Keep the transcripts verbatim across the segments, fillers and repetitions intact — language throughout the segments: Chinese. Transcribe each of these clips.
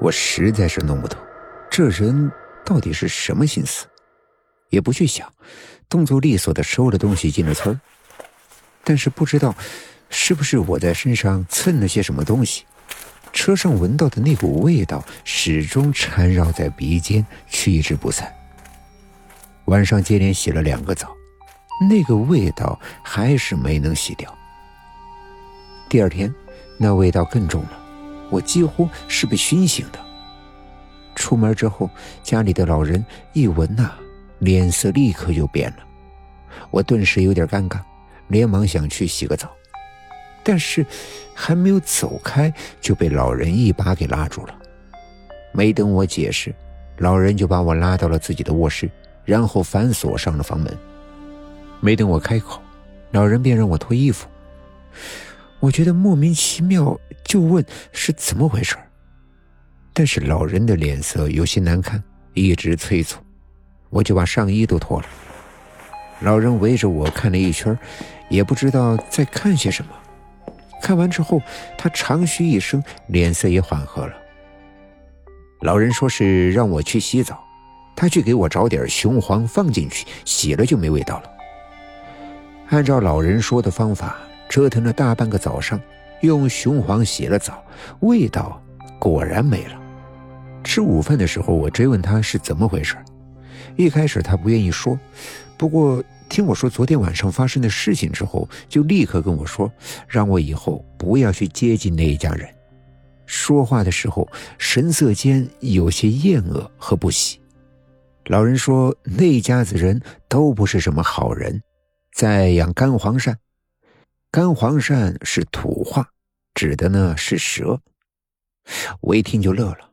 我实在是弄不懂这人到底是什么心思，也不去想，动作利索的收了东西进了村。但是不知道是不是我在身上蹭了些什么东西，车上闻到的那股味道始终缠绕在鼻尖，驱之不散。晚上接连洗了两个澡，那个味道还是没能洗掉。第二天那味道更重了，我几乎是被熏醒的。出门之后，家里的老人一闻啊，脸色立刻就变了。我顿时有点尴尬，连忙想去洗个澡，但是还没有走开就被老人一把给拉住了。没等我解释，老人就把我拉到了自己的卧室，然后反锁上了房门。没等我开口，老人便让我脱衣服。我觉得莫名其妙，就问是怎么回事，但是老人的脸色有些难看，一直催促，我就把上衣都脱了。老人围着我看了一圈，也不知道在看些什么。看完之后，他长吁一声，脸色也缓和了。老人说是让我去洗澡，他去给我找点雄黄放进去，洗了就没味道了。按照老人说的方法，折腾了大半个早上，用雄黄洗了澡，味道果然没了。吃午饭的时候，我追问他是怎么回事，一开始他不愿意说，不过听我说昨天晚上发生的事情之后，就立刻跟我说让我以后不要去接近那一家人。说话的时候神色间有些厌恶和不喜。老人说那一家子人都不是什么好人，在养干黄鳝。干黄鳝是土话，指的呢是蛇。我一听就乐了，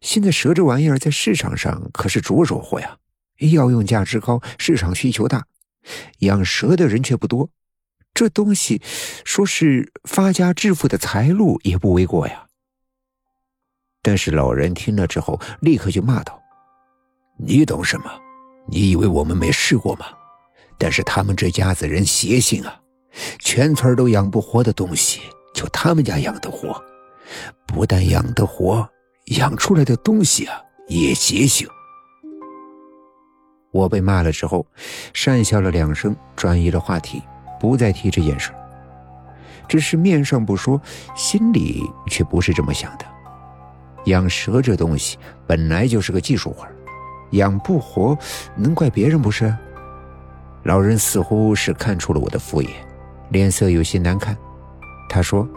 现在蛇这玩意儿在市场上可是灼手货呀，药用价值高，市场需求大，养蛇的人却不多，这东西说是发家致富的财路也不为过呀。但是老人听了之后立刻就骂道，你懂什么？你以为我们没试过吗？但是他们这家子人邪性啊，全村都养不活的东西，就他们家养得活，不但养得活，养出来的东西啊也邪性。我被骂了之后讪笑了两声，转移了话题，不再提这件事，只是面上不说，心里却不是这么想的。养蛇这东西本来就是个技术活，养不活能怪别人不是？老人似乎是看出了我的敷衍，脸色有些难看。他说，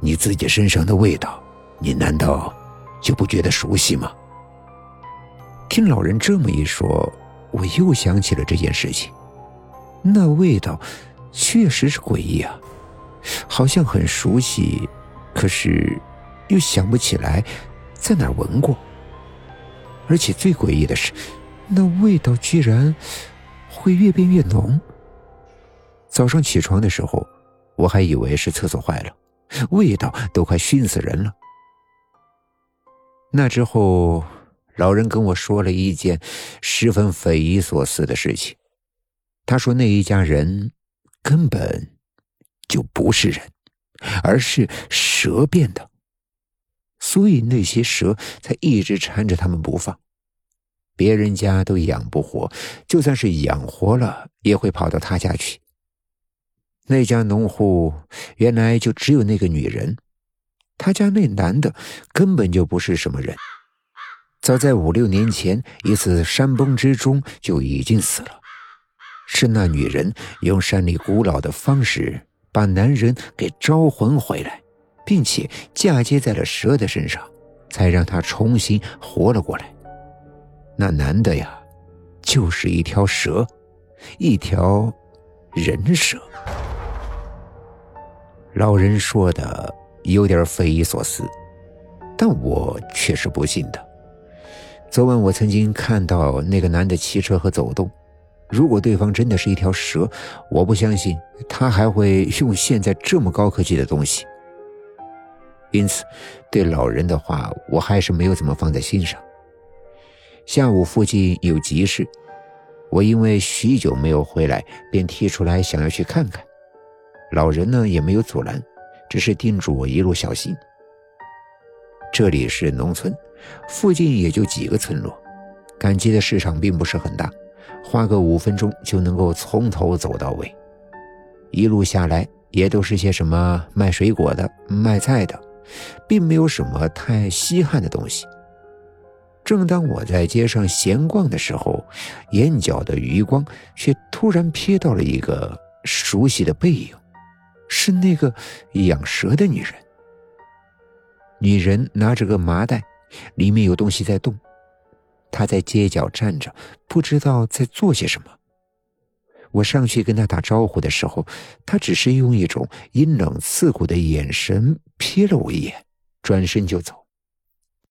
你自己身上的味道，你难道就不觉得熟悉吗？听老人这么一说，我又想起了这件事情。那味道确实是诡异啊，好像很熟悉，可是又想不起来在哪闻过。而且最诡异的是，那味道居然会越变越浓。早上起床的时候，我还以为是厕所坏了，味道都快熏死人了。那之后，老人跟我说了一件十分匪夷所思的事情。他说那一家人根本就不是人，而是蛇变的，所以那些蛇才一直缠着他们不放。别人家都养不活，就算是养活了，也会跑到他家去。那家农户原来就只有那个女人，他家那男的根本就不是什么人，早在五六年前一次山崩之中就已经死了，是那女人用山里古老的方式把男人给招魂回来，并且嫁接在了蛇的身上，才让他重新活了过来。那男的呀，就是一条蛇，一条人蛇。老人说的有点匪夷所思，但我却是不信的。昨晚我曾经看到那个男的骑车和走动，如果对方真的是一条蛇，我不相信他还会用现在这么高科技的东西。因此对老人的话我还是没有怎么放在心上。下午附近有集市，我因为许久没有回来，便提出来想要去看看。老人呢也没有阻拦，只是叮嘱我一路小心。这里是农村，附近也就几个村落，赶集的市场并不是很大，花个五分钟就能够从头走到尾。一路下来也都是些什么卖水果的、卖菜的，并没有什么太稀罕的东西。正当我在街上闲逛的时候，眼角的余光却突然瞥到了一个熟悉的背影，是那个养蛇的女人。女人拿着个麻袋，里面有东西在动，她在街角站着，不知道在做些什么。我上去跟她打招呼的时候，她只是用一种阴冷刺骨的眼神瞥了我一眼，转身就走。